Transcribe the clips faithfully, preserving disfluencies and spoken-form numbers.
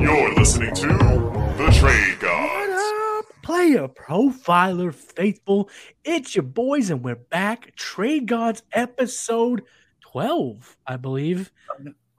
You're listening to The Trade Gods. What up, Player Profiler faithful? It's your boys, and we're back. Trade Gods episode twelve, I believe.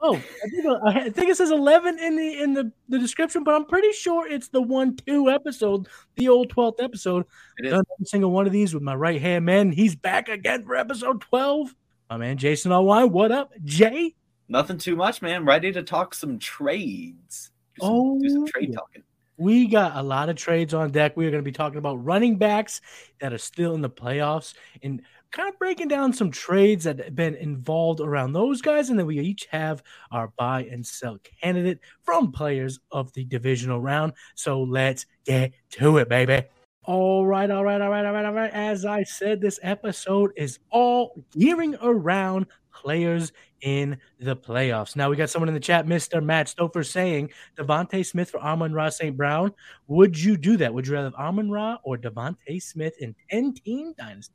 Oh, I think, I think it says eleven in the in the, the description, but I'm pretty sure it's the one two episode, the old twelfth episode. I've done every single one of these with my right hand man. He's back again for episode twelve. My man Jason R Y, what up, Jay? Nothing too much, man. Ready to talk some trades. Do some, oh, do some trade talking. We got a lot of trades on deck. We are going to be talking about running backs that are still in the playoffs and kind of breaking down some trades that have been involved around those guys, and then we each have our buy and sell candidate from players of the divisional round. So let's get to it, baby. All right, all right, all right, all right, all right. As I said, this episode is all gearing around players in the playoffs. Now, we got someone in the chat, Mister Matt Stouffer, saying Devontae Smith for Amon-Ra Saint Brown. Would you do that? Would you rather have Amon-Ra or Devontae Smith in ten-team dynasty?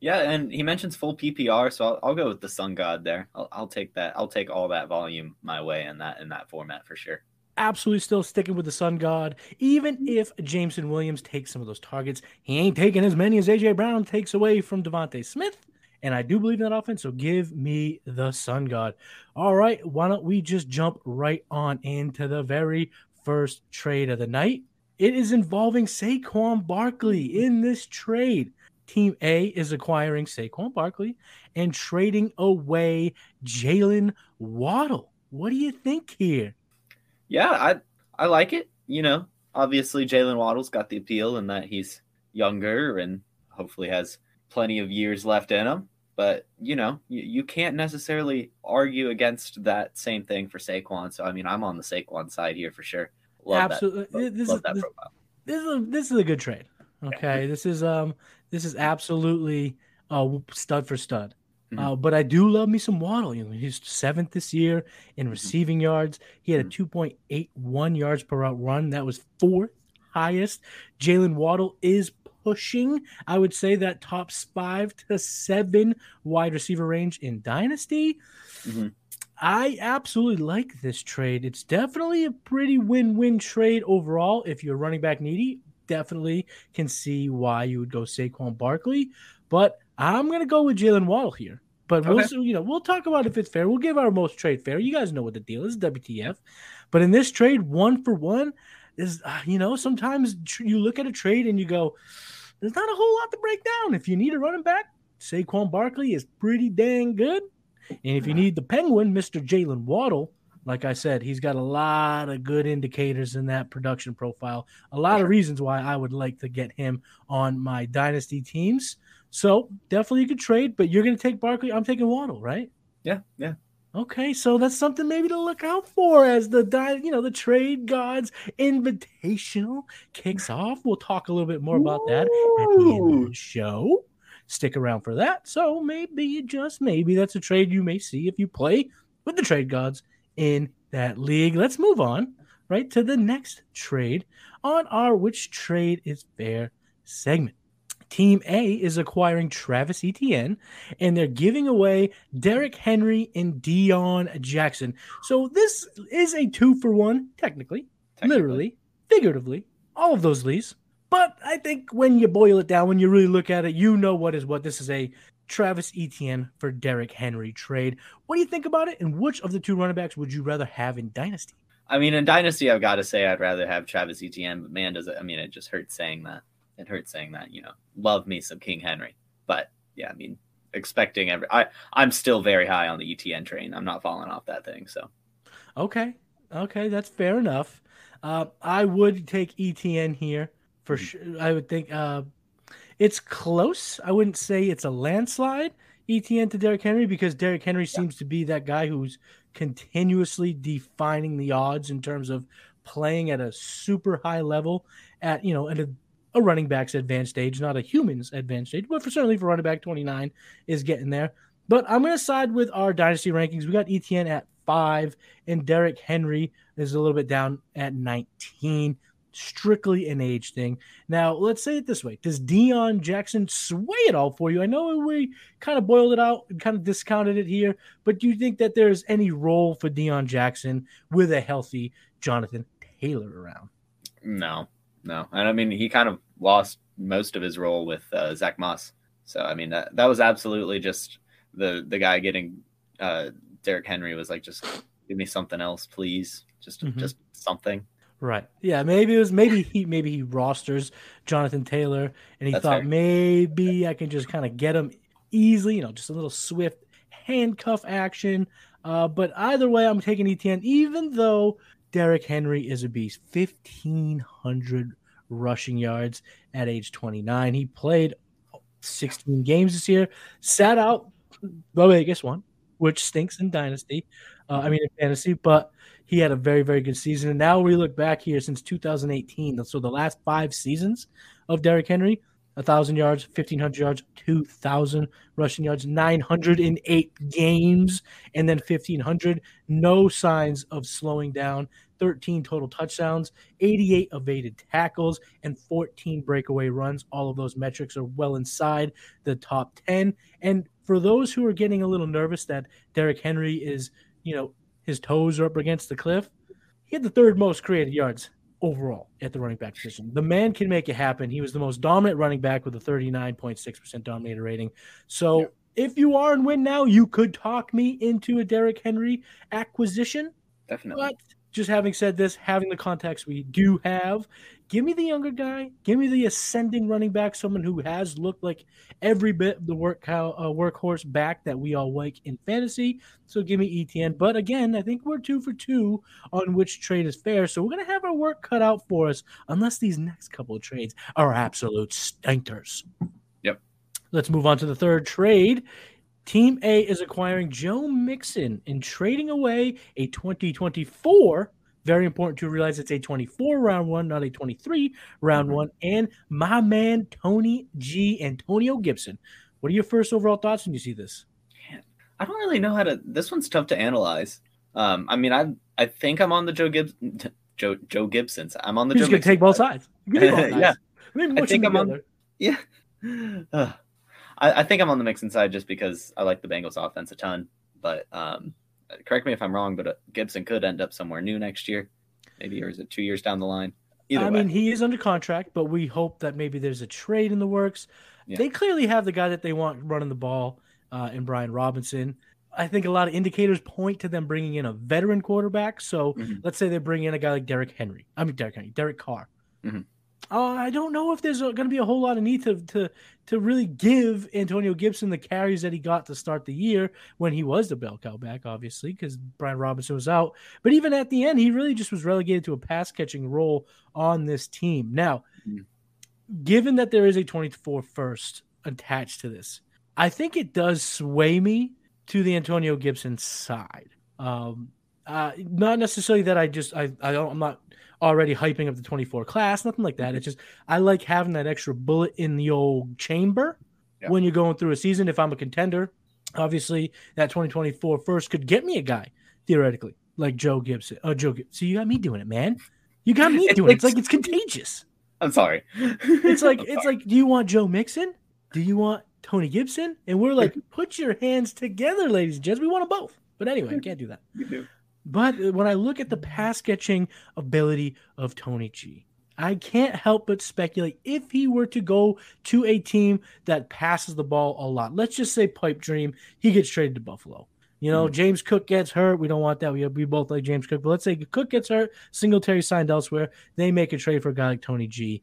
Yeah, and he mentions full P P R, so I'll, I'll go with the Sun God there. I'll, I'll take that. I'll take all that volume my way in that in that format for sure. Absolutely still sticking with the Sun God, even if Jameson Williams takes some of those targets. He ain't taking as many as A J. Brown takes away from Devontae Smith, and I do believe in that offense, so give me the Sun God. All right, why don't we just jump right on into the very first trade of the night. It is involving Saquon Barkley in this trade. Team A is acquiring Saquon Barkley and trading away Jalen Waddle. What do you think here? Yeah, I I like it. You know, obviously Jalen Waddle's got the appeal in that he's younger and hopefully has plenty of years left in him. But, you know, you, you can't necessarily argue against that same thing for Saquon. So, I mean, I'm on the Saquon side here for sure. Love Absolutely. That, love, this, love is, that this, profile. This is, a, this is a good trade. Okay, this is um this is absolutely uh stud for stud, mm-hmm. uh, but I do love me some Waddle. You know, he's seventh this year in receiving yards. He had a two point eight one yards per route run. That was fourth highest. Jalen Waddle is pushing, I would say, that top five to seven wide receiver range in dynasty. Mm-hmm. I absolutely like this trade. It's definitely a pretty win-win trade overall. If you're running back needy, definitely can see why you would go Saquon Barkley, but I'm gonna go with Jalen Waddle here. But we'll, okay. you know, we'll talk about if it's fair. We'll give our most trade fair. You guys know what the deal is, W T F. But in this trade, one for one is, you know, sometimes tr- you look at a trade and you go, there's not a whole lot to break down. If you need a running back, Saquon Barkley is pretty dang good, and if you need the Penguin, Mister Jalen Waddle. Like I said, he's got a lot of good indicators in that production profile. A lot of reasons why I would like to get him on my dynasty teams. So definitely you could trade, but you're going to take Barkley. I'm taking Waddle, right? Yeah, yeah. Okay, so that's something maybe to look out for as the you know the Trade Gods Invitational kicks off. We'll talk a little bit more about that at the end of the show. Stick around for that. So maybe, just maybe, that's a trade you may see if you play with the Trade Gods in that league. Let's move on right to the next trade on our Which Trade is Fair segment. Team A is acquiring Travis Etienne, and they're giving away Derrick Henry and Deion Jackson. So this is a two-for-one, technically, technically, literally, figuratively, all of those leads. But I think when you boil it down, when you really look at it, you know what is what. This is a Travis Etienne for Derrick Henry trade. What do you think about it, and which of the two running backs would you rather have in Dynasty? I mean, in Dynasty, I've got to say I'd rather have Travis Etienne, but man, does it, I mean, it just hurts saying that. It hurts saying that, you know, love me some King Henry. But yeah, I mean, expecting every, I, I'm still very high on the Etienne train. I'm not falling off that thing. So, okay. Okay. That's fair enough. Uh, I would take Etienne here for sure. I would think uh, it's close. I wouldn't say it's a landslide, Etienne to Derrick Henry, because Derrick Henry yeah. seems to be that guy who's continuously defining the odds in terms of playing at a super high level at, you know, at a, a running back's advanced age, not a human's advanced age, but for certainly for running back, twenty-nine is getting there. But I'm going to side with our dynasty rankings. We got Etienne at five and Derrick Henry is a little bit down at nineteen, strictly an age thing. Now let's say it this way. Does Deion Jackson sway it all for you? I know we kind of boiled it out and kind of discounted it here, but do you think that there's any role for Deion Jackson with a healthy Jonathan Taylor around? No. No, and I mean, he kind of lost most of his role with uh, Zach Moss. So, I mean, that, that was absolutely just the the guy getting uh, Derrick Henry was like, just give me something else, please. Just mm-hmm. just something. Right. Yeah, maybe it was maybe he maybe he rosters Jonathan Taylor, and he That's thought fair. maybe I can just kind of get him easily, you know, just a little swift handcuff action. Uh, but either way, I'm taking Etienne, even though Derrick Henry is a beast, fifteen hundred rushing yards at age twenty-nine. He played sixteen games this year, sat out the Vegas one, which stinks in Dynasty. Uh, I mean, in fantasy, but he had a very, very good season. And now we look back here since two thousand eighteen. So the last five seasons of Derrick Henry, one thousand yards, fifteen hundred yards, two thousand rushing yards, nine hundred eight games, and then fifteen hundred. No signs of slowing down, thirteen total touchdowns, eighty-eight evaded tackles, and fourteen breakaway runs. All of those metrics are well inside the top ten. And for those who are getting a little nervous that Derrick Henry is, you know, his toes are up against the cliff, he had the third most created yards overall at the running back position. The man can make it happen. He was the most dominant running back with a thirty-nine point six percent dominator rating. So yeah. if you are in win now, you could talk me into a Derrick Henry acquisition. Definitely. But just having said this, having the context we do have, give me the younger guy, give me the ascending running back, someone who has looked like every bit of the work, uh, workhorse back that we all like in fantasy. So give me Etienne. But again, I think we're two for two on which trade is fair. So we're going to have our work cut out for us unless these next couple of trades are absolute stinkers. Yep. Let's move on to the third trade. Team A is acquiring Joe Mixon and trading away a twenty twenty-four. Very important to realize it's a twenty-four round one, not a twenty-three round one. And my man, Tony G, Antonio Gibson. What are your first overall thoughts when you see this? Man, I don't really know how to, this one's tough to analyze. Um, I mean, I I think I'm on the Joe Gibson, Joe, Joe Gibson's. I'm on the You're Joe Gibson. You can take both sides. Yeah. I, mean, I think I'm together. on, yeah. Uh, I, I think I'm on the Mixon side just because I like the Bengals offense a ton, but, um, correct me if I'm wrong, but Gibson could end up somewhere new next year, maybe, or is it two years down the line? Either I way. mean, he is under contract, but we hope that maybe there's a trade in the works. Yeah. They clearly have the guy that they want running the ball uh, in Brian Robinson. I think a lot of indicators point to them bringing in a veteran quarterback. So mm-hmm. let's say they bring in a guy like Derrick Henry. I mean, Derrick Henry, Derek Carr. Mm-hmm. Uh, I don't know if there's going to be a whole lot of need to, to to really give Antonio Gibson the carries that he got to start the year when he was the bell cow back, obviously, because Brian Robinson was out. But even at the end, he really just was relegated to a pass-catching role on this team. Now, mm-hmm. given that there is a twenty-four first attached to this, I think it does sway me to the Antonio Gibson side. Um, uh, not necessarily that I just – I I don't, I'm not – already hyping up the twenty-four class, nothing like that. It's just I like having that extra bullet in the old chamber yeah. when you're going through a season. If I'm a contender, obviously that twenty twenty-four first could get me a guy theoretically like Joe Gibson. Oh, Joe Gibson. So you got me doing it, man. You got me it's doing like, it. It's like it's contagious. I'm sorry. It's like, it's like, do you want Joe Mixon? Do you want Tony Gibson? And we're like, put your hands together, ladies and gents. We want them both. But anyway, I can't do that. You do. But when I look at the pass catching ability of Tony G, I can't help but speculate if he were to go to a team that passes the ball a lot. Let's just say pipe dream, he gets traded to Buffalo. You know, mm-hmm. James Cook gets hurt. We don't want that. We, we both like James Cook. But let's say Cook gets hurt, Singletary signed elsewhere. They make a trade for a guy like Tony G.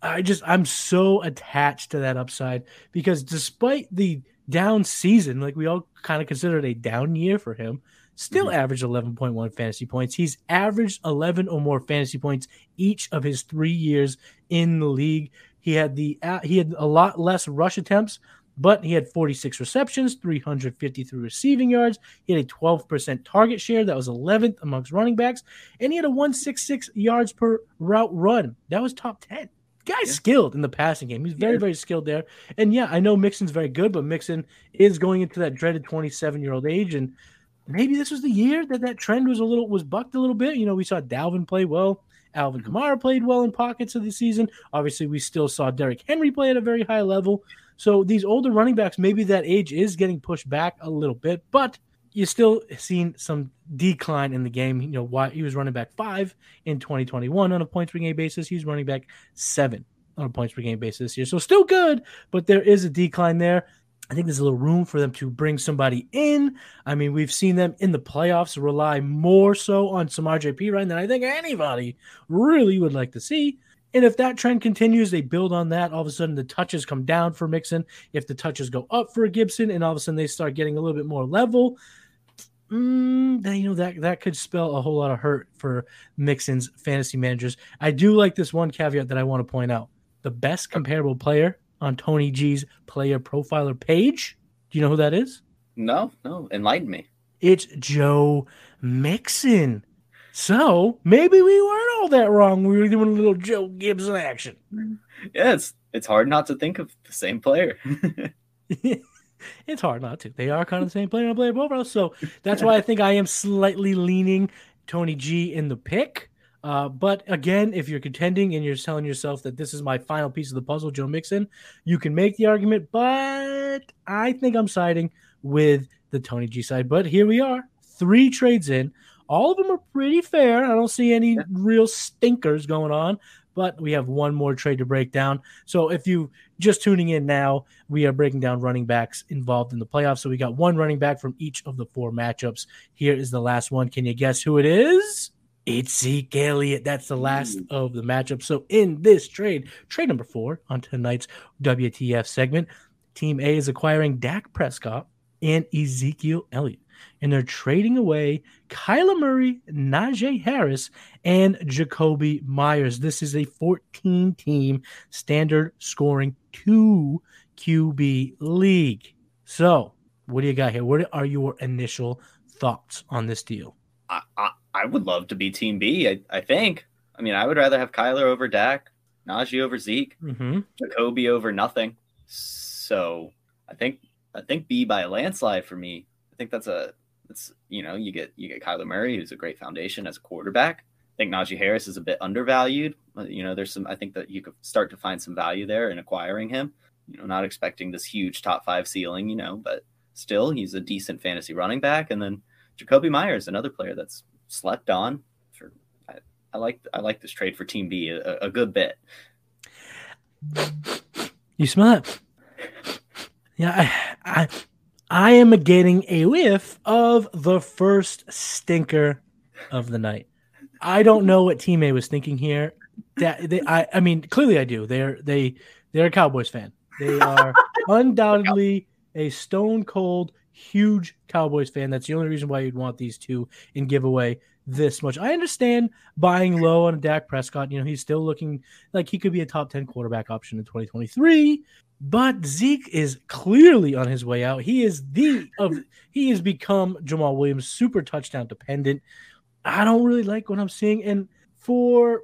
I just, I'm so attached to that upside because despite the down season, like we all kind of consider it a down year for him, still mm-hmm. averaged eleven point one fantasy points. He's averaged eleven or more fantasy points each of his three years in the league. He had the uh, he had a lot less rush attempts, but he had forty-six receptions, three hundred fifty-three receiving yards. He had a twelve percent target share. That was eleventh amongst running backs. And he had a one point six six yards per route run. That was top ten. The guy's yeah. skilled in the passing game. He's very, yeah. very skilled there. And, yeah, I know Mixon's very good, but Mixon is going into that dreaded twenty-seven-year-old age. And maybe this was the year that that trend was a little was bucked a little bit. You know, we saw Dalvin play well. Alvin Kamara played well in pockets of the season. Obviously, we still saw Derrick Henry play at a very high level. So these older running backs, maybe that age is getting pushed back a little bit, but you're still seeing some decline in the game. You know, why he was running back five in twenty twenty-one on a points per game basis. He's running back seven on a points per game basis this year. So still good, but there is a decline there. I think there's a little room for them to bring somebody in. I mean, we've seen them in the playoffs rely more so on Samaje Perine than I think anybody really would like to see. And if that trend continues, they build on that. All of a sudden, the touches come down for Mixon. If the touches go up for Gibson, and all of a sudden they start getting a little bit more level, mm, then, you know, that, that could spell a whole lot of hurt for Mixon's fantasy managers. I do like this one caveat that I want to point out. The best comparable player on Tony G's Player Profiler page. Do you know who that is? No, no. Enlighten me. It's Joe Mixon. So maybe we weren't all that wrong. We were doing a little Joe Gibson action. Yeah, it's, it's hard not to think of the same player. It's hard not to. They are kind of the same player on Player Profiler. So that's why I think I am slightly leaning Tony G in the pick. Uh, but again, if you're contending and you're telling yourself that this is my final piece of the puzzle, Joe Mixon, you can make the argument. But I think I'm siding with the Tony G side. But here we are, three trades in. All of them are pretty fair. I don't see any real stinkers going on, but we have one more trade to break down. So if you just tuning in now, we are breaking down running backs involved in the playoffs. So we got one running back from each of the four matchups. Here is the last one. Can you guess who it is? It's Zeke Elliott. That's the last of the matchup. So in this trade, trade number four on tonight's W T F segment, Team A is acquiring Dak Prescott and Ezekiel Elliott. And they're trading away Kyler Murray, Najee Harris, and Jakobi Meyers. This is a fourteen-team standard scoring two Q B league. So what do you got here? What are your initial thoughts on this deal? I, I, I would love to be Team B, I, I think. I mean, I would rather have Kyler over Dak, Najee over Zeke, mm-hmm. Jakobi over nothing. So I think I think B by a landslide for me. I think that's a that's you know you get you get Kyler Murray, who's a great foundation as a quarterback. I think Najee Harris is a bit undervalued. You know, there's some I think that you could start to find some value there in acquiring him. You know, not expecting this huge top five ceiling, you know, but still he's a decent fantasy running back. And then Jakobi Meyers, another player that's slept on. For I, I like I like this trade for Team B a, a good bit. You smell it? Yeah, I. I... I am getting a whiff of the first stinker of the night. I don't know what Team A was thinking here. That they, I, I mean, clearly I do. They're they they're a Cowboys fan. They are undoubtedly a stone cold, huge Cowboys fan. That's the only reason why you'd want these two and give away this much. I understand buying low on Dak Prescott. You know, he's still looking like he could be a top ten quarterback option in twenty twenty-three. But Zeke is clearly on his way out. He is the of he has become Jamal Williams, super touchdown dependent. I don't really like what I'm seeing. And for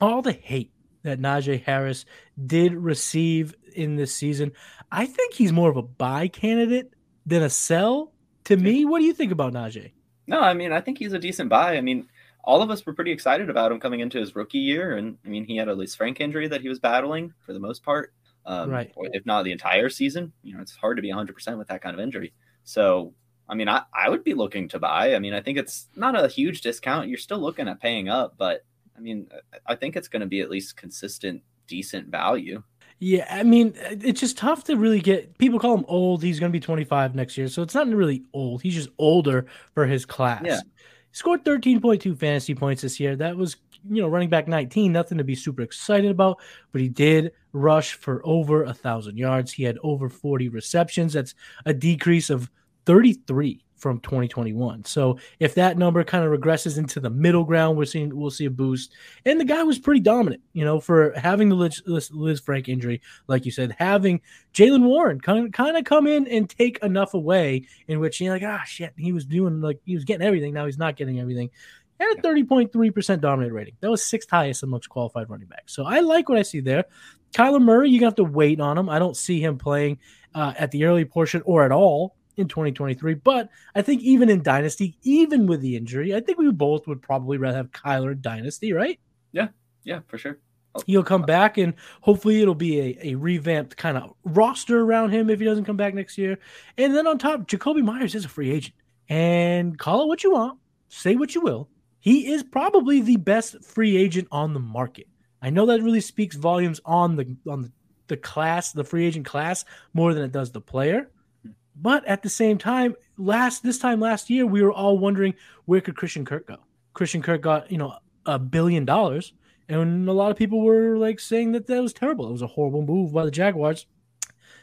all the hate that Najee Harris did receive in this season, I think he's more of a buy candidate than a sell to me. What do you think about Najee? No, I mean, I think he's a decent buy. I mean, all of us were pretty excited about him coming into his rookie year. And I mean, he had a Lisfranc injury that he was battling for the most part, um, right. or if not the entire season. You know, it's hard to be one hundred percent with that kind of injury. So, I mean, I, I would be looking to buy. I mean, I think it's not a huge discount. You're still looking at paying up, but I mean, I think it's going to be at least consistent, decent value. Yeah, I mean, it's just tough to really get – people call him old. He's going to be twenty-five next year, so it's not really old. He's just older for his class. Yeah. He scored thirteen point two fantasy points this year. That was, you know, running back nineteen, nothing to be super excited about, but he did rush for over one thousand yards. He had over forty receptions. That's a decrease of thirty-three from twenty twenty-one. So if that number kind of regresses into the middle ground, we're seeing, we'll see a boost. And the guy was pretty dominant, you know, for having the Liz, Liz, Lisfranc injury, like you said, having Jalen Warren kind of, kind of come in and take enough away in which you're like, ah, shit, he was doing like, he was getting everything. Now he's not getting everything. And a thirty point three percent dominant rating. That was sixth highest amongst qualified running backs. So I like what I see there. Kyler Murray, you're gonna have to wait on him. I don't see him playing uh, at the early portion or at all in twenty twenty-three, but I think even in Dynasty, even with the injury, I think we both would probably rather have Kyler Dynasty, right? Yeah, yeah, for sure. I'll, He'll come I'll, back, and hopefully it'll be a, a revamped kind of roster around him if he doesn't come back next year. And then on top, Jakobi Meyers is a free agent. And call it what you want, say what you will. He is probably the best free agent on the market. I know that really speaks volumes on the on the, the class, the free agent class, more than it does the player. But at the same time, last this time last year, we were all wondering, where could Christian Kirk go? Christian Kirk got, you know, a billion dollars. And a lot of people were like saying that that was terrible. It was a horrible move by the Jaguars.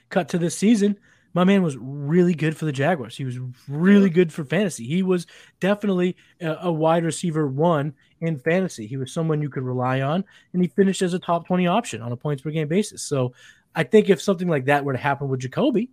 Cut to this season, my man was really good for the Jaguars. He was really good for fantasy. He was definitely a, a wide receiver one in fantasy. He was someone you could rely on. And he finished as a top twenty option on a points per game basis. So I think if something like that were to happen with Jakobi,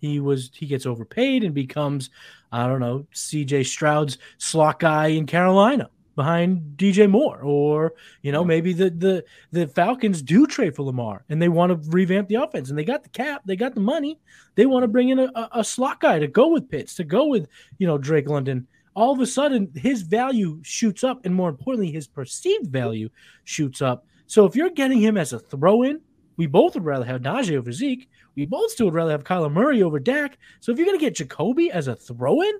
He was he gets overpaid and becomes, I don't know, C J Stroud's slot guy in Carolina behind D J Moore. Or, you know, maybe the the the Falcons do trade for Lamar and they want to revamp the offense, and they got the cap, they got the money. They want to bring in a, a, a slot guy to go with Pitts, to go with, you know, Drake London. All of a sudden, his value shoots up, and more importantly, his perceived value shoots up. So if you're getting him as a throw-in, we both would rather have Najee over Zeke. We both still would rather have Kyler Murray over Dak. So if you're going to get Jakobi as a throw-in,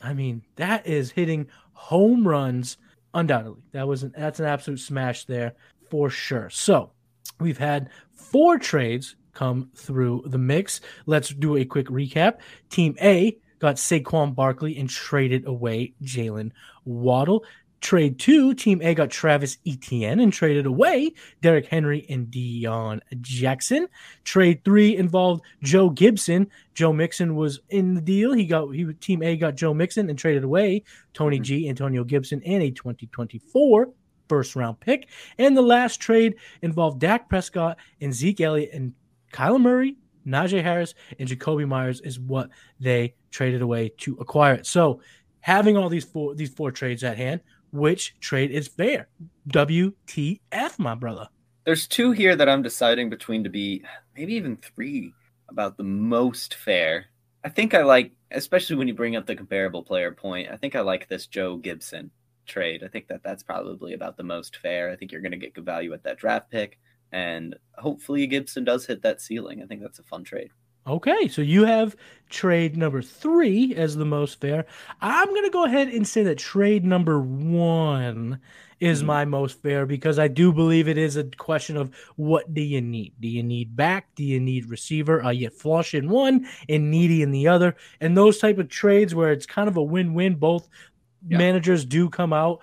I mean, that is hitting home runs undoubtedly. That was an, that's an absolute smash there for sure. So we've had four trades come through the mix. Let's do a quick recap. Team A got Saquon Barkley and traded away Jalen Waddle. Trade two, Team A got Travis Etienne and traded away Derrick Henry and Deion Jackson. Trade three involved Joe Gibson. Joe Mixon was in the deal. He got he Team A got Joe Mixon and traded away Tony G, Antonio Gibson, and a twenty twenty-four first round pick. And the last trade involved Dak Prescott and Zeke Elliott and Kyler Murray, Najee Harris, and Jakobi Meyers is what they traded away to acquire it. So having all these four these four trades at hand, which trade is fair? W T F, my brother. There's two here that I'm deciding between to be maybe even three about the most fair. I think I like, especially when you bring up the comparable player point, I think I like this Joe Gibson trade. I think that that's probably about the most fair. I think you're going to get good value at that draft pick, and hopefully Gibson does hit that ceiling. I think that's a fun trade. Okay, so you have trade number three as the most fair. I'm going to go ahead and say that trade number one is mm-hmm. my most fair, because I do believe it is a question of what do you need? Do you need back? Do you need receiver? Are you flush in one and needy in the other? And those type of trades where it's kind of a win-win. Both yeah. managers do come out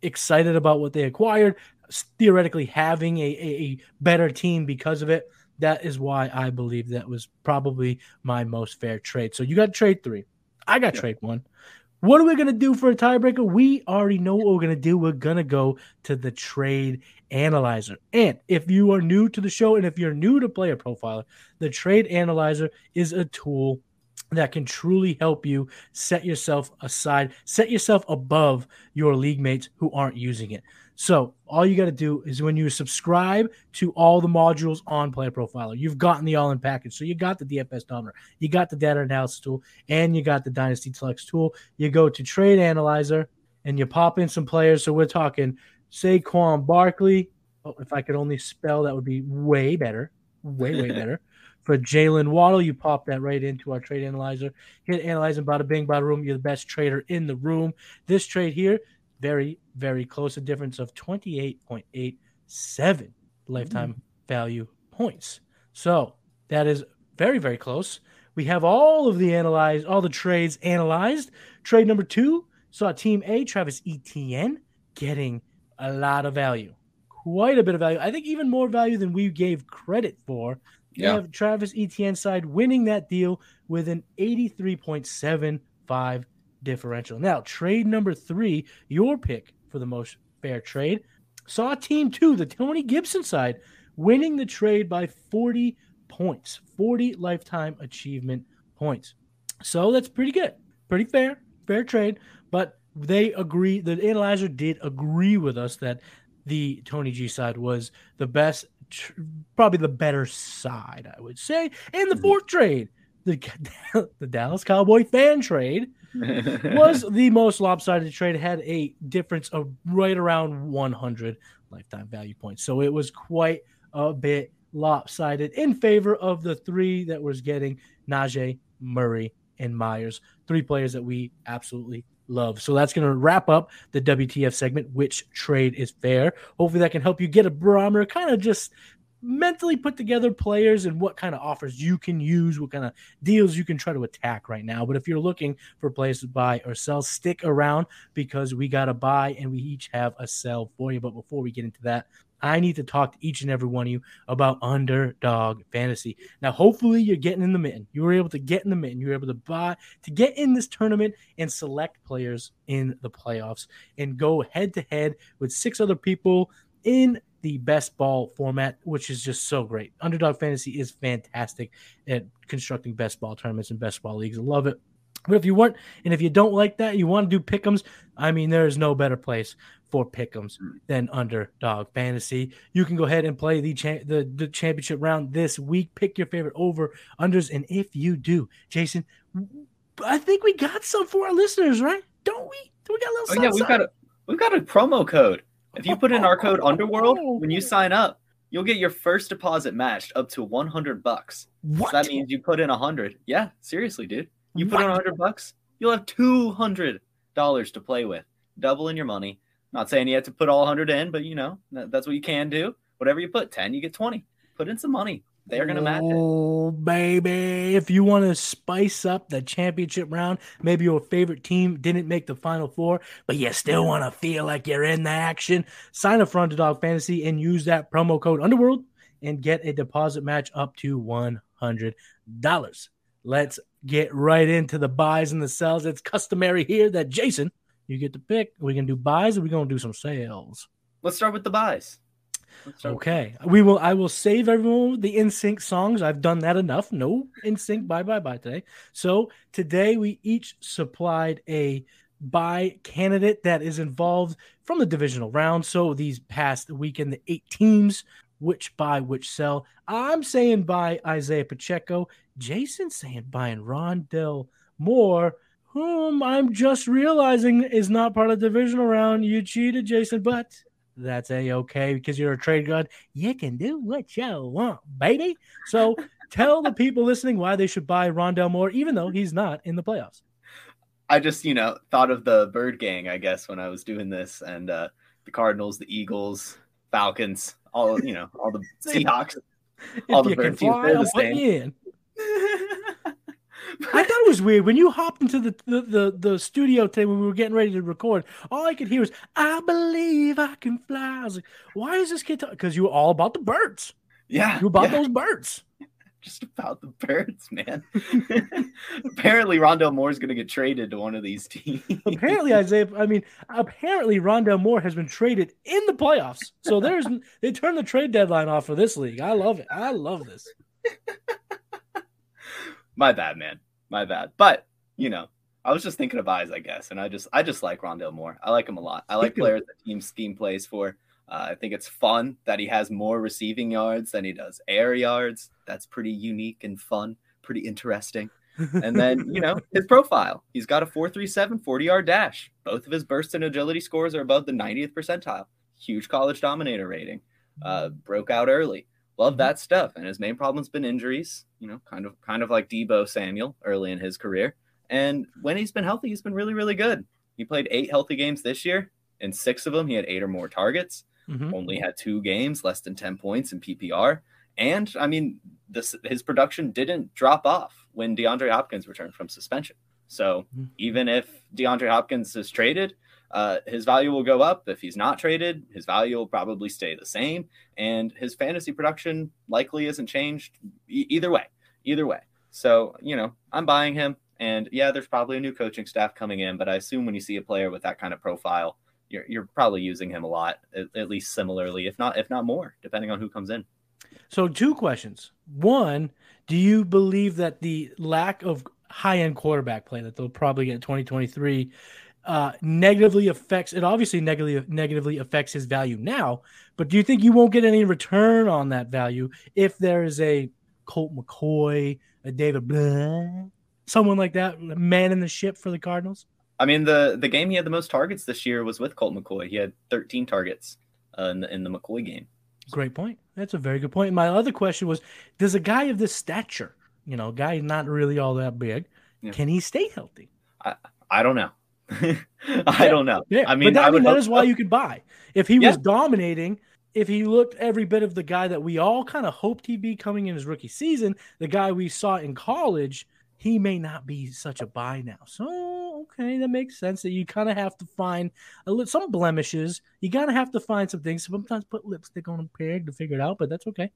excited about what they acquired, theoretically having a, a, a better team because of it. That is why I believe that was probably my most fair trade. So you got trade three. I got yeah. trade one. What are we going to do for a tiebreaker? We already know what we're going to do. We're going to go to the Trade Analyzer. And if you are new to the show, and if you're new to Player Profiler, the Trade Analyzer is a tool that can truly help you set yourself aside, set yourself above your league mates who aren't using it. So all you got to do is when you subscribe to all the modules on Player Profiler, you've gotten the all-in package. So you got the D F S Dominator, you got the Data Analysis Tool, and you got the Dynasty Flex Tool. You go to Trade Analyzer, and you pop in some players. So we're talking Saquon Barkley. Oh, if I could only spell, that would be way better. Way, way better. For Jalen Waddle, you pop that right into our trade analyzer. Hit analyze and bada bing, bada room. You're the best trader in the room. This trade here, very, very close. A difference of twenty-eight point eight seven lifetime mm-hmm. value points. So that is very, very close. We have all of the analyzed, all the trades analyzed. Trade number two saw Team A, Travis Etienne, getting a lot of value. Quite a bit of value. I think even more value than we gave credit for. You yeah. have Travis Etienne side winning that deal with an eighty-three point seven five differential. Now, trade number three, your pick for the most fair trade, saw Team two, the Tony Gibson side, winning the trade by forty points, forty lifetime achievement points. So that's pretty good. Pretty fair, fair trade. But they agree, the analyzer did agree with us that the Tony G side was the best, probably the better side, I would say. And the fourth trade, the, the Dallas Cowboy fan trade, was the most lopsided trade. It had a difference of right around one hundred lifetime value points. So it was quite a bit lopsided in favor of the three that was getting Najee, Murray, and Meyers, three players that we absolutely love. So that's going to wrap up the W T F segment, which trade is fair. Hopefully that can help you get a barometer, kind of just mentally put together players and what kind of offers you can use, what kind of deals you can try to attack right now. But if you're looking for players to buy or sell, stick around because we got a buy and we each have a sell for you. But before we get into that, I need to talk to each and every one of you about Underdog Fantasy. Now, hopefully you're getting in the mitten. You were able to get in the mitten. You were able to buy, to get in this tournament and select players in the playoffs and go head-to-head with six other people in the best ball format, which is just so great. Underdog Fantasy is fantastic at constructing best ball tournaments and best ball leagues. I love it. But if you weren't, and if you don't like that, you want to do pick'ems, I mean, there is no better place for pick'ems than Underdog Fantasy. You can go ahead and play the, cha- the the championship round this week. Pick your favorite over, unders, and if you do, Jason, I think we got some for our listeners, right? Don't we? We got a little. Oh, yeah, we've got a we've got a promo code. If you put in our code UNDERWORLD when you sign up, you'll get your first deposit matched up to one hundred bucks. What? So that means you put in a hundred. Yeah, seriously, dude. You put what? in one hundred bucks, you'll have two hundred dollars to play with, doubling your money. Not saying you have to put all one hundred in, but, you know, that's what you can do. Whatever you put, ten, you get twenty. Put in some money. They're going to match it. Oh, baby. If you want to spice up the championship round, maybe your favorite team didn't make the Final Four, but you still want to feel like you're in the action, sign up for Underdog Fantasy and use that promo code UNDERWORLD and get a deposit match up to one hundred dollars. Let's get right into the buys and the sells. It's customary here that, Jason, you get to pick. Are we going to do buys or are we going to do some sales? Let's start with the buys. Okay. With- we will. I will save everyone with the NSYNC songs. I've done that enough. No NSYNC bye, bye, bye today. So today we each supplied a buy candidate that is involved from the divisional round. So these past weekend, the eight teams, which buy, which sell. I'm saying buy Isaiah Pacheco. Jason's saying buying Rondale Moore, whom I'm just realizing is not part of the divisional round. You cheated, Jason, but that's A-okay because you're a trade god. You can do what you want, baby. So tell the people listening why they should buy Rondale Moore, even though he's not in the playoffs. I just, you know, thought of the bird gang, I guess, when I was doing this, and uh, the Cardinals, the Eagles, Falcons, all, you know, all the Seahawks, all the bird teams. They're the same. I thought it was weird when you hopped into the, the, the, the studio today when we were getting ready to record. All I could hear was, I believe I can fly. I was like, why is this kid talking? Because you were all about the birds. Yeah. You were about yeah. those birds. Just about the birds, man. Apparently, Rondale Moore is going to get traded to one of these teams. Apparently, Isaiah, I mean, apparently, Rondale Moore has been traded in the playoffs. So there's, they turned the trade deadline off for this league. I love it. I love this. My bad, man. My bad. But, you know, I was just thinking of eyes, I guess. And I just I just like Rondale Moore. I like him a lot. I like players that team scheme plays for. Uh, I think it's fun that he has more receiving yards than he does air yards. That's pretty unique and fun, pretty interesting. And then, you know, his profile, he's got a four three seven forty-yard dash. Both of his bursts and agility scores are above the ninetieth percentile. Huge college dominator rating. Uh, broke out early. Love that stuff. And his main problem's been injuries, you know, kind of kind of like Deebo Samuel early in his career. And when he's been healthy, he's been really, really good. He played eight healthy games this year. In six of them, he had eight or more targets. Mm-hmm. Only had two games, less than ten points in P P R. And, I mean, this, his production didn't drop off when DeAndre Hopkins returned from suspension. So mm-hmm. even if DeAndre Hopkins is traded, uh, his value will go up. If he's not traded, his value will probably stay the same. And his fantasy production likely isn't changed e- either way. Either way. So, you know, I'm buying him. And, yeah, there's probably a new coaching staff coming in. But I assume when you see a player with that kind of profile, you're, you're probably using him a lot, at, at least similarly, if not if not more, depending on who comes in. So two questions. One, do you believe that the lack of high-end quarterback play that they'll probably get in twenty twenty-three uh, negatively affects – it obviously negatively negatively affects his value now, but do you think you won't get any return on that value if there is a Colt McCoy, a David Blaine, someone like that, man in the ship for the Cardinals? I mean, the, the game he had the most targets this year was with Colt McCoy. He had thirteen targets uh, in, the, in the McCoy game. Great point. That's a very good point. My other question was, does a guy of this stature, you know, a guy not really all that big, yeah. can he stay healthy? I, I don't know. I yeah. don't know. Yeah. I mean, but that, I would that is so. why you could buy. If he yeah. was dominating, if he looked every bit of the guy that we all kind of hoped he'd be coming in his rookie season, the guy we saw in college, he may not be such a buy now. So, okay, that makes sense that you kind of have to find a li- some blemishes. You kind of have to find some things. Sometimes put lipstick on a pig to figure it out, but that's okay.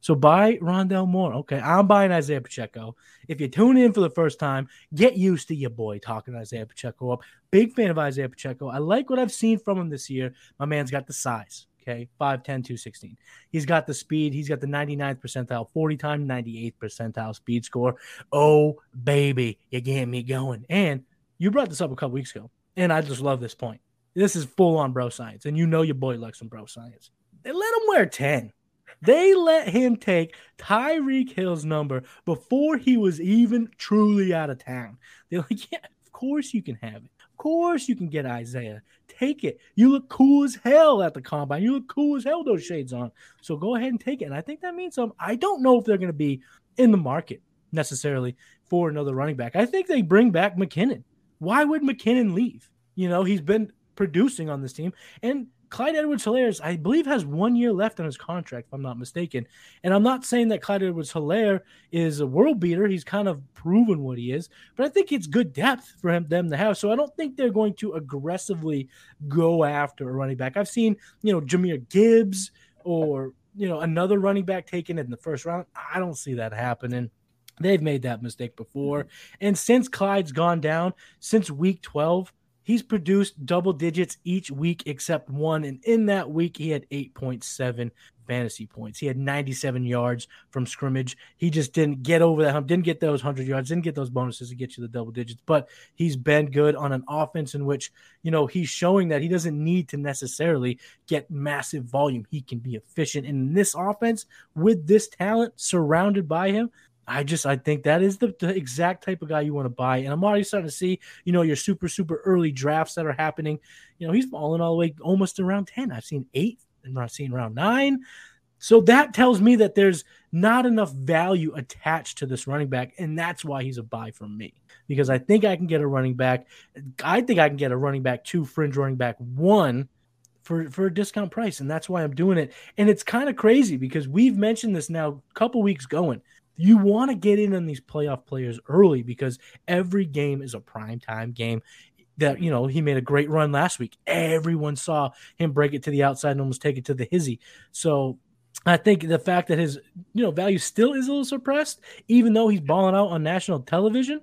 So buy Rondale Moore. Okay, I'm buying Isaiah Pacheco. If you tune in for the first time, get used to your boy talking Isaiah Pacheco up. Big fan of Isaiah Pacheco. I like what I've seen from him this year. My man's got the size. Okay, five ten, two sixteen. He's got the speed. He's got the ninety-ninth percentile, forty-time, ninety-eighth percentile speed score. Oh, baby, you get me going. And you brought this up a couple weeks ago, and I just love this point. This is full-on bro science, and you know your boy likes some bro science. They let him wear ten. They let him take Tyreek Hill's number before he was even truly out of town. They're like, yeah, of course you can have it. Of course you can get Isaiah. Take it. You look cool as hell at the combine. You look cool as hell, those shades on. So go ahead and take it. And I think that means something. I don't know if they're going to be in the market necessarily for another running back. I think they bring back McKinnon. Why would McKinnon leave? You know, he's been producing on this team. And Clyde Edwards-Hilaire, I believe, has one year left on his contract, if I'm not mistaken. And I'm not saying that Clyde Edwards-Hilaire is a world beater. He's kind of proven what he is. But I think it's good depth for him, them to have. So I don't think they're going to aggressively go after a running back. I've seen, you know, Jahmyr Gibbs or, you know, another running back taken in the first round. I don't see that happening. They've made that mistake before. And since Clyde's gone down, since week twelve, he's produced double digits each week except one, and in that week he had eight point seven fantasy points. He had ninety-seven yards from scrimmage. He just didn't get over that hump, didn't get those one hundred yards, didn't get those bonuses to get you the double digits, but he's been good on an offense in which, you know, he's showing that he doesn't need to necessarily get massive volume. He can be efficient in this offense with this talent surrounded by him. I just, I think that is the, the exact type of guy you want to buy. And I'm already starting to see, you know, your super, super early drafts that are happening. You know, he's falling all the way almost to round ten. I've seen eight and I've seen round nine. So that tells me that there's not enough value attached to this running back. And that's why he's a buy from me, because I think I can get a running back. I think I can get a running back two, fringe running back one for, for a discount price. And that's why I'm doing it. And it's kind of crazy because we've mentioned this now a couple weeks going. You want to get in on these playoff players early because every game is a primetime game that, you know, he made a great run last week. Everyone saw him break it to the outside and almost take it to the hizzy. So I think the fact that his, you know, value still is a little suppressed, even though he's balling out on national television,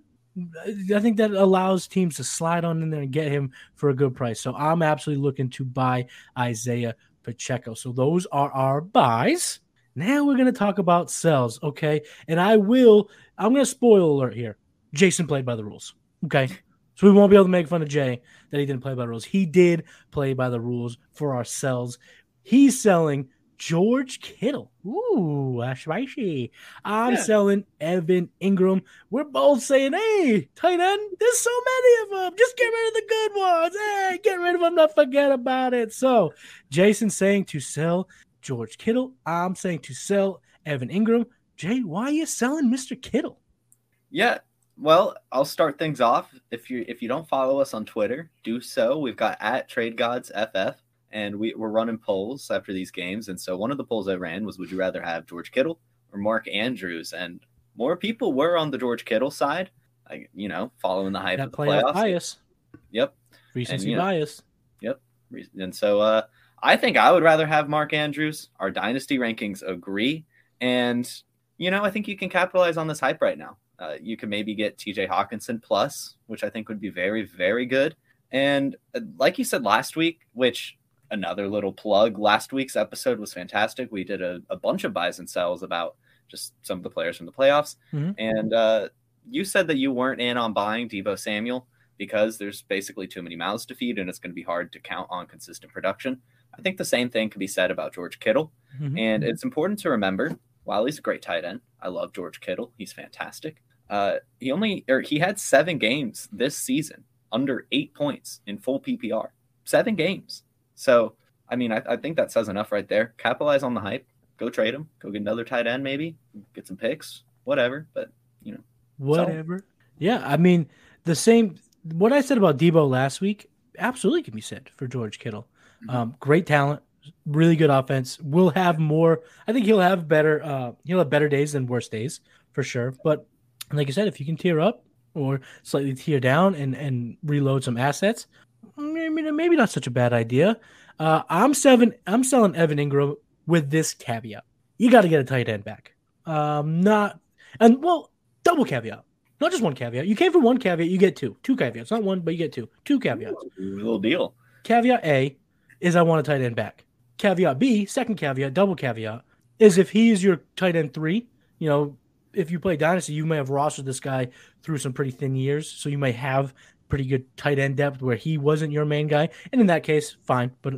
I think that allows teams to slide on in there and get him for a good price. So I'm absolutely looking to buy Isaiah Pacheco. So those are our buys. Now we're going to talk about sells, okay? And I will, I'm going to spoil alert here. Jason played by the rules, okay? So we won't be able to make fun of Jay that he didn't play by the rules. He did play by the rules for our sells. He's selling George Kittle. Ooh, spicy. I'm yeah. selling Evan Engram. We're both saying, hey, tight end, there's so many of them. Just get rid of the good ones. Hey, get rid of them. Don't forget about it. So Jason's saying to sell George Kittle. I'm saying to sell Evan Engram. Jay, why are you selling Mister Kittle? Yeah, well, I'll start things off. If you if you don't follow us on Twitter, do so. We've got at Trade Gods F F. And we, we're running polls after these games. And so one of the polls I ran was, would you rather have George Kittle or Mark Andrews? And more people were on the George Kittle side, like, you know, following the hype that of the playoff bias. Yep. Recency and, you know, bias. Yep. And so uh, I think I would rather have Mark Andrews. Our dynasty rankings agree. And, you know, I think you can capitalize on this hype right now. Uh, you can maybe get T J Hawkinson plus, which I think would be very, very good. And like you said last week, which... another little plug. Last week's episode was fantastic. We did a, a bunch of buys and sells about just some of the players from the playoffs. Mm-hmm. And uh, you said that you weren't in on buying Deebo Samuel because there's basically too many mouths to feed and it's going to be hard to count on consistent production. I think the same thing can be said about George Kittle. Mm-hmm. And it's important to remember, while he's a great tight end, I love George Kittle. He's fantastic. Uh, he only, or he had seven games this season under eight points in full P P R. Seven games. So, I mean, I, I think that says enough right there. Capitalize on the hype. Go trade him. Go get another tight end maybe. Get some picks. Whatever. But, you know. Whatever. So. Yeah, I mean, the same – what I said about Deebo last week absolutely can be said for George Kittle. Mm-hmm. Um, great talent. Really good offense. We'll have more – I think he'll have better uh, – he'll have better days than worse days for sure. But, like I said, if you can tear up or slightly tear down and, and reload some assets – Maybe, maybe not such a bad idea. Uh, I'm seven. I'm selling Evan Engram with this caveat: you got to get a tight end back. Um, not and well, double caveat. Not just one caveat. You came for one caveat, you get two. Two caveats, not one, but you get two. Two caveats. Little deal. Caveat A is I want a tight end back. Caveat B, second caveat, double caveat is if he is your tight end three. You know, if you play dynasty, you may have rostered this guy through some pretty thin years, so you may have pretty good tight end depth where he wasn't your main guy. And in that case, fine. But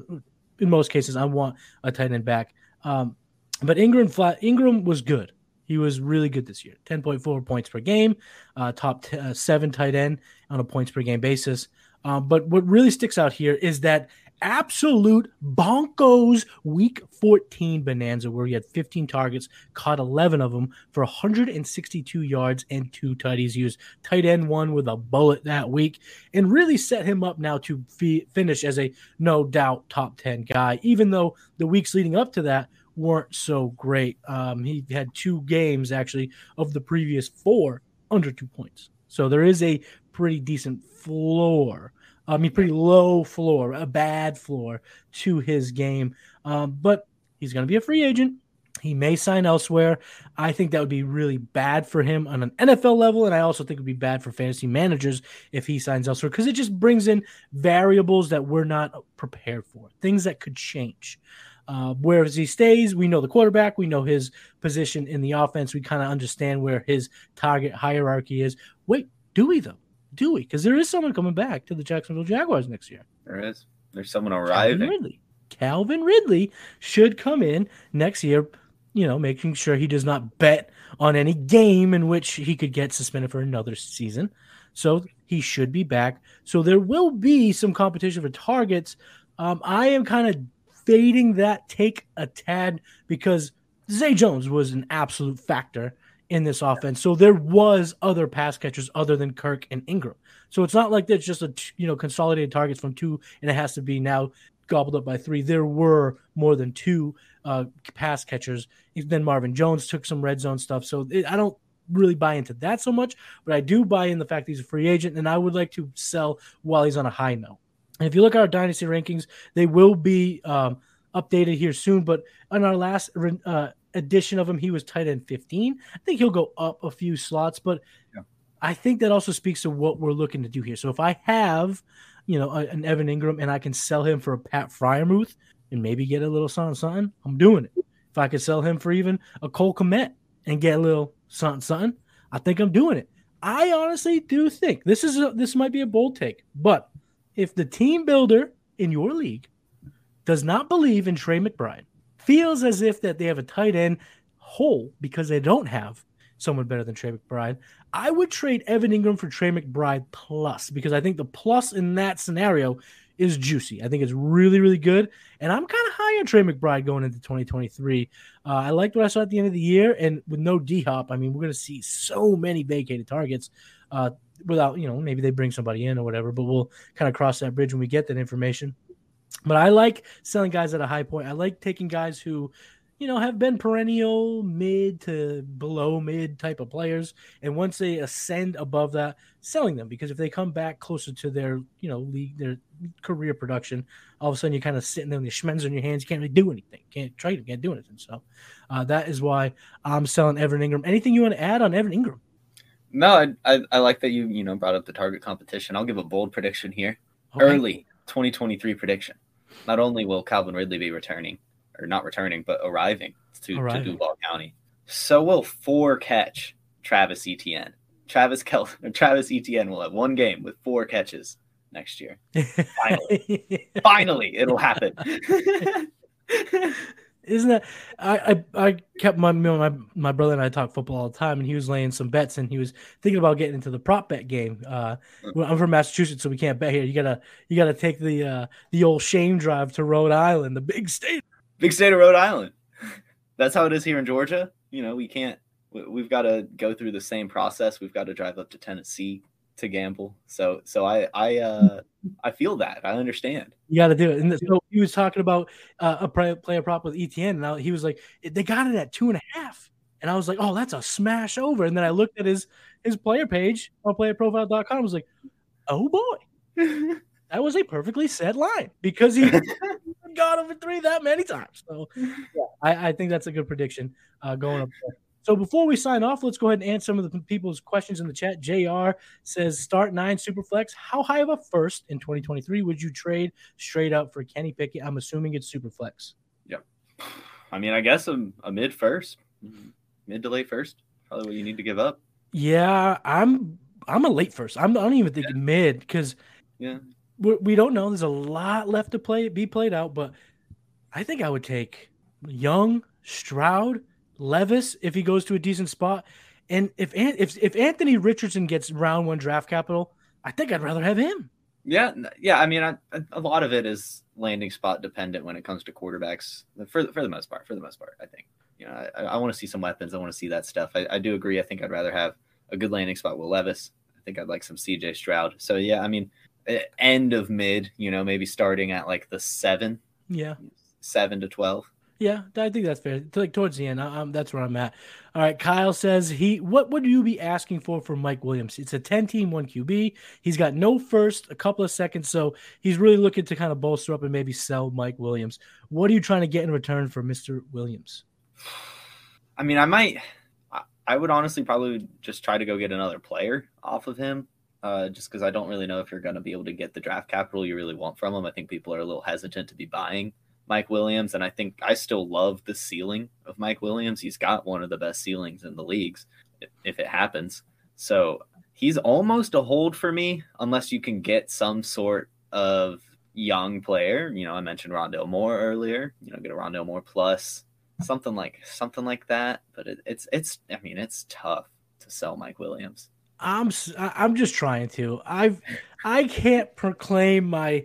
in most cases, I want a tight end back. Um, but Engram flat, Engram was good. He was really good this year. ten point four points per game, uh, top t- uh, seven tight end on a points per game basis. Uh, but what really sticks out here is that absolute bonkos week fourteen bonanza where he had fifteen targets, caught eleven of them for one hundred sixty-two yards and two tutties. He was tight end one with a bullet that week and really set him up now to f- finish as a no doubt top ten guy, even though the weeks leading up to that weren't so great. Um, he had two games actually of the previous four under two points. So there is a pretty decent floor. I mean, pretty low floor, a bad floor to his game. Um, but he's going to be a free agent. He may sign elsewhere. I think that would be really bad for him on an N F L level, and I also think it would be bad for fantasy managers if he signs elsewhere because it just brings in variables that we're not prepared for, things that could change. Uh, whereas he stays, we know the quarterback. We know his position in the offense. We kind of understand where his target hierarchy is. Wait, do we, though? Do we? Because there is someone coming back to the Jacksonville Jaguars next year. There is. There's someone arriving. Calvin Ridley. Calvin Ridley should come in next year, you know, making sure he does not bet on any game in which he could get suspended for another season. So he should be back. So there will be some competition for targets. Um, I am kind of fading that take a tad because Zay Jones was an absolute factor in this offense. So there was other pass catchers other than Kirk and Engram. So it's not like there's just a, you know, consolidated targets from two and it has to be now gobbled up by three. There were more than two uh, pass catchers. Then Marvin Jones took some red zone stuff. So it, I don't really buy into that so much, but I do buy in the fact that he's a free agent and I would like to sell while he's on a high note. And if you look at our dynasty rankings, they will be um, updated here soon, but on our last uh edition of him, he was tight end fifteen. I think he'll go up a few slots, but yeah. I think that also speaks to what we're looking to do here. So if I have, you know, a, an Evan Engram and I can sell him for a Pat Freiermuth and maybe get a little something, something, I'm doing it. If I could sell him for even a Cole Kmet and get a little something, something, I think I'm doing it. I honestly do think this is a, this might be a bold take, but if the team builder in your league does not believe in Trey McBride, feels as if that they have a tight end hole because they don't have someone better than Trey McBride. I would trade Evan Engram for Trey McBride plus, because I think the plus in that scenario is juicy. I think it's really, really good. And I'm kind of high on Trey McBride going into twenty twenty-three. Uh, I liked what I saw at the end of the year. And with no D-hop, I mean, we're going to see so many vacated targets uh, without, you know, maybe they bring somebody in or whatever. But we'll kind of cross that bridge when we get that information. But I like selling guys at a high point. I like taking guys who, you know, have been perennial mid to below mid type of players. And once they ascend above that, selling them, because if they come back closer to their, you know, league, their career production, all of a sudden you're kind of sitting there with your schmenz in your hands. You can't really do anything. Can't trade them. Can't do anything. So uh, that is why I'm selling Evan Engram. Anything you want to add on Evan Engram? No, I, I, I like that you, you know, brought up the target competition. I'll give a bold prediction here. Okay. Early twenty twenty-three prediction. Not only will Calvin Ridley be returning, or not returning, but arriving to, arriving. to Duval County, so will four catch Travis Etienne. Travis Kel- Travis Etienne will have one game with four catches next year. Finally, yeah. Finally, it'll happen. Isn't that? I, I I kept my my my brother and I talk football all the time, and he was laying some bets, and he was thinking about getting into the prop bet game. Uh, I'm from Massachusetts, so we can't bet here. You gotta you gotta take the uh, the old shame drive to Rhode Island, the big state. Big state of Rhode Island. That's how it is here in Georgia. You know, we can't, we, we've got to go through the same process. We've got to drive up to Tennessee to gamble. So, so I, I, uh, I feel that. I understand. You got to do it. And so he was talking about uh, a player prop with Etienne. And I, he was like, they got it at two and a half. And I was like, oh, that's a smash over. And then I looked at his, his player page on player profile dot com. I was like, oh boy. That was a perfectly set line because he got over three that many times. So yeah, I, I think that's a good prediction uh, going up there. So before we sign off, let's go ahead and answer some of the people's questions in the chat. J R says, start nine Superflex. How high of a first in twenty twenty-three would you trade straight up for Kenny Pickett? I'm assuming it's Superflex. Yeah. I mean, I guess a, a mid first, mid to late first, probably what you need to give up. Yeah, I'm I'm a late first. I'm, I don't even think yeah. mid because – yeah. We don't know. There's a lot left to play, be played out, but I think I would take Young, Stroud, Levis if he goes to a decent spot, and if if if Anthony Richardson gets round one draft capital, I think I'd rather have him. Yeah, yeah. I mean, I, a lot of it is landing spot dependent when it comes to quarterbacks for for the most part. For the most part, I think you know I, I want to see some weapons. I want to see that stuff. I, I do agree. I think I'd rather have a good landing spot with Levis. I think I'd like some C J Stroud. So yeah, I mean. End of mid, you know, maybe starting at like the seven, yeah, seven to twelve. Yeah, I think that's fair. Like towards the end, I, I'm, that's where I'm at. All right, Kyle says he. What would you be asking for for Mike Williams? It's a ten-team, one Q B. He's got no first, a couple of seconds, so he's really looking to kind of bolster up and maybe sell Mike Williams. What are you trying to get in return for Mister Williams? I mean, I might. I, I would honestly probably just try to go get another player off of him. Uh, just because I don't really know if you're going to be able to get the draft capital you really want from him. I think people are a little hesitant to be buying Mike Williams, and I think I still love the ceiling of Mike Williams. He's got one of the best ceilings in the leagues, if, if it happens. So he's almost a hold for me, unless you can get some sort of young player. You know, I mentioned Rondale Moore earlier. You know, get a Rondale Moore plus something like something like that. But it, it's it's I mean, it's tough to sell Mike Williams. I'm I'm just trying to. I've I can't proclaim my.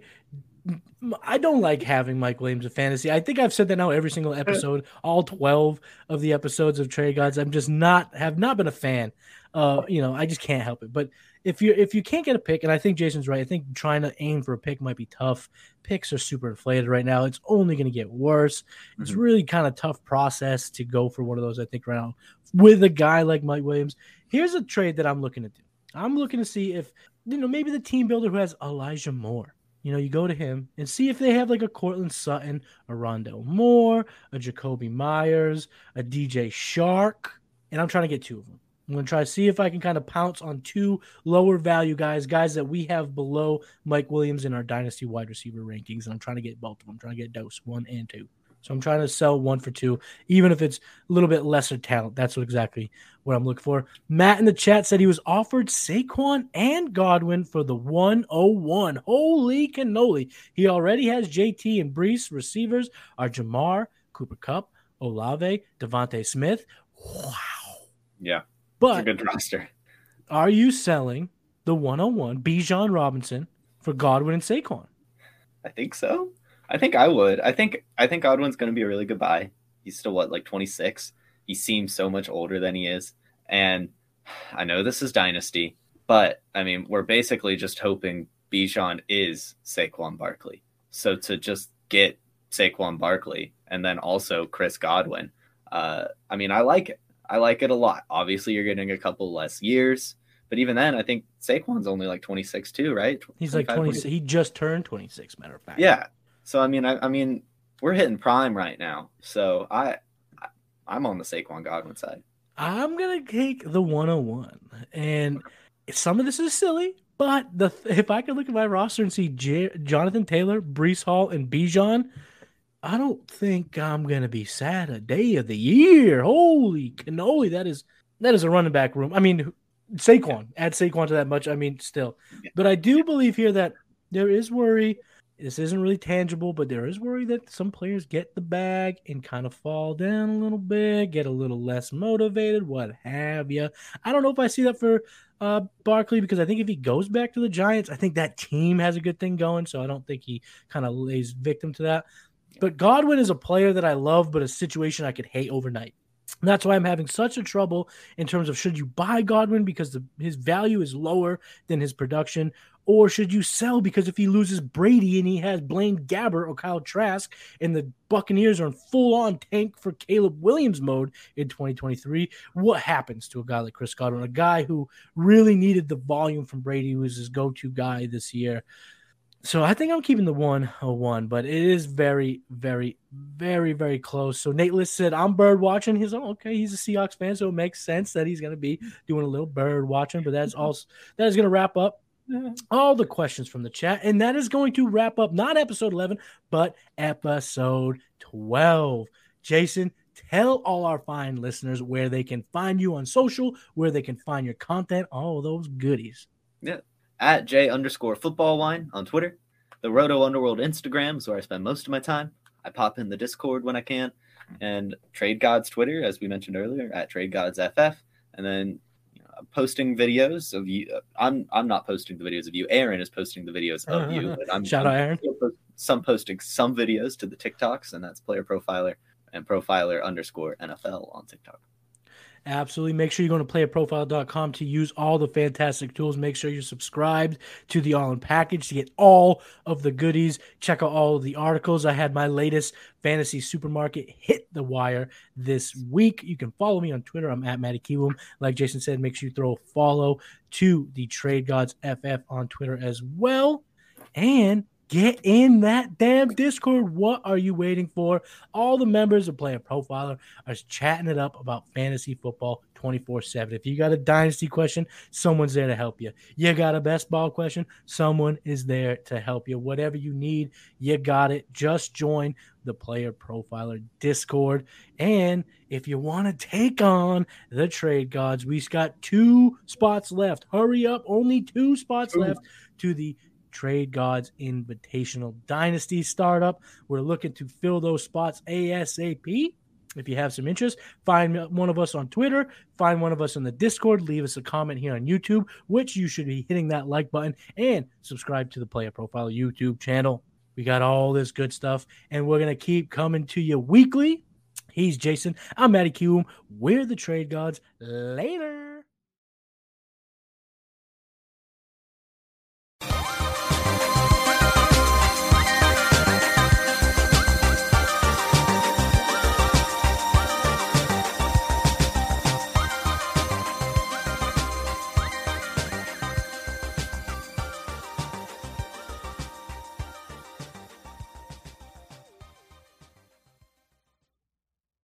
I don't like having Mike Williams in fantasy. I think I've said that now every single episode, all twelve of the episodes of Trade Gods. I'm just not have not been a fan. Uh, you know, I just can't help it. But if you if you can't get a pick, and I think Jason's right. I think trying to aim for a pick might be tough. Picks are super inflated right now. It's only going to get worse. Mm-hmm. It's really kind of tough process to go for one of those. I think right now with a guy like Mike Williams. Here's a trade that I'm looking to do. I'm looking to see if, you know, maybe the team builder who has Elijah Moore, you know, you go to him and see if they have like a Cortland Sutton, a Rondale Moore, a Jakobi Meyers, a D J Shark, and I'm trying to get two of them. I'm going to try to see if I can kind of pounce on two lower value guys, guys that we have below Mike Williams in our dynasty wide receiver rankings, and I'm trying to get both of them. I'm trying to get dose one and two. So I'm trying to sell one for two, even if it's a little bit lesser talent. That's what exactly what I'm looking for. Matt in the chat said he was offered Saquon and Godwin for the one oh one. Holy cannoli. He already has J T and Brees. Receivers are Jamar, Cooper Kupp, Olave, Devontae Smith. Wow. Yeah. But it's a good roster. Are you selling the one oh one Bijan Robinson for Godwin and Saquon? I think so. I think I would. I think I think Godwin's going to be a really good buy. He's still, what, like twenty-six? He seems so much older than he is. And I know this is Dynasty, but, I mean, we're basically just hoping Bijan is Saquon Barkley. So to just get Saquon Barkley and then also Chris Godwin, uh, I mean, I like it. I like it a lot. Obviously, you're getting a couple less years. But even then, I think Saquon's only like twenty-six too, right? He's like twenty-six. He just turned twenty-six, matter of fact. Yeah. So, I mean, I, I mean, we're hitting prime right now. So I, I'm on the Saquon Godwin side. I'm going to take the one oh one. And some of this is silly, but the if I could look at my roster and see J- Jonathan Taylor, Breece Hall, and Bijan, I don't think I'm going to be sad a day of the year. Holy cannoli. That is, that is a running back room. I mean, Saquon, add Saquon to that much. I mean, still. But I do believe here that there is worry. This isn't really tangible, but there is worry that some players get the bag and kind of fall down a little bit, get a little less motivated, what have you. I don't know if I see that for uh, Barkley, because I think if he goes back to the Giants, I think that team has a good thing going, so I don't think he kind of lays victim to that. But Godwin is a player that I love, but a situation I could hate overnight. And that's why I'm having such a trouble in terms of should you buy Godwin because the, his value is lower than his production, or should you sell because if he loses Brady and he has Blaine Gabbert or Kyle Trask and the Buccaneers are in full-on tank for Caleb Williams mode in twenty twenty-three, what happens to a guy like Chris Godwin, a guy who really needed the volume from Brady, who was his go-to guy this year? So I think I'm keeping the one oh one, but it is very, very, very, very close. So Nate List said, I'm bird watching. He's like, okay, he's a Seahawks fan, so it makes sense that he's going to be doing a little bird watching. But that's all. That is going to wrap up all the questions from the chat. And that is going to wrap up not episode eleven, but episode twelve. Jason, tell all our fine listeners where they can find you on social, where they can find your content, all those goodies. Yeah. At J underscore football wine on Twitter. The Roto Underworld Instagram is where I spend most of my time. I pop in the Discord when I can. And Trade Gods Twitter, as we mentioned earlier, at Trade Gods F F. And then you know, I'm posting videos of you. I'm I'm not posting the videos of you. Aaron is posting the videos of you. But I'm, Shout I'm, out, Aaron. Some posting some videos to the TikToks, and that's Player Profiler and Profiler underscore N F L on TikTok. Absolutely. Make sure you're going to player profile dot com to use all the fantastic tools. Make sure you're subscribed to the All In Package to get all of the goodies. Check out all of the articles. I had my latest fantasy supermarket hit the wire this week. You can follow me on Twitter. I'm at Matty Kiwoom. Like Jason said, make sure you throw a follow to the Trade Gods F F on Twitter as well. And get in that damn Discord. What are you waiting for? All the members of Player Profiler are chatting it up about fantasy football twenty-four seven. If you got a dynasty question, someone's there to help you. You got a best ball question, someone is there to help you. Whatever you need, you got it. Just join the Player Profiler Discord. And if you want to take on the Trade Gods, we've got two spots left. Hurry up. Only two spots Ooh. left to the Trade Gods Invitational Dynasty Startup. We're looking to fill those spots ASAP. If you have some interest, find one of us on Twitter, find one of us in the Discord, leave us a comment here on YouTube, which you should be hitting that like button, and subscribe to the Player Profile YouTube channel. We got all this good stuff, and we're going to keep coming to you weekly. He's Jason. I'm Matty Kiwoom. We're the Trade Gods. Later.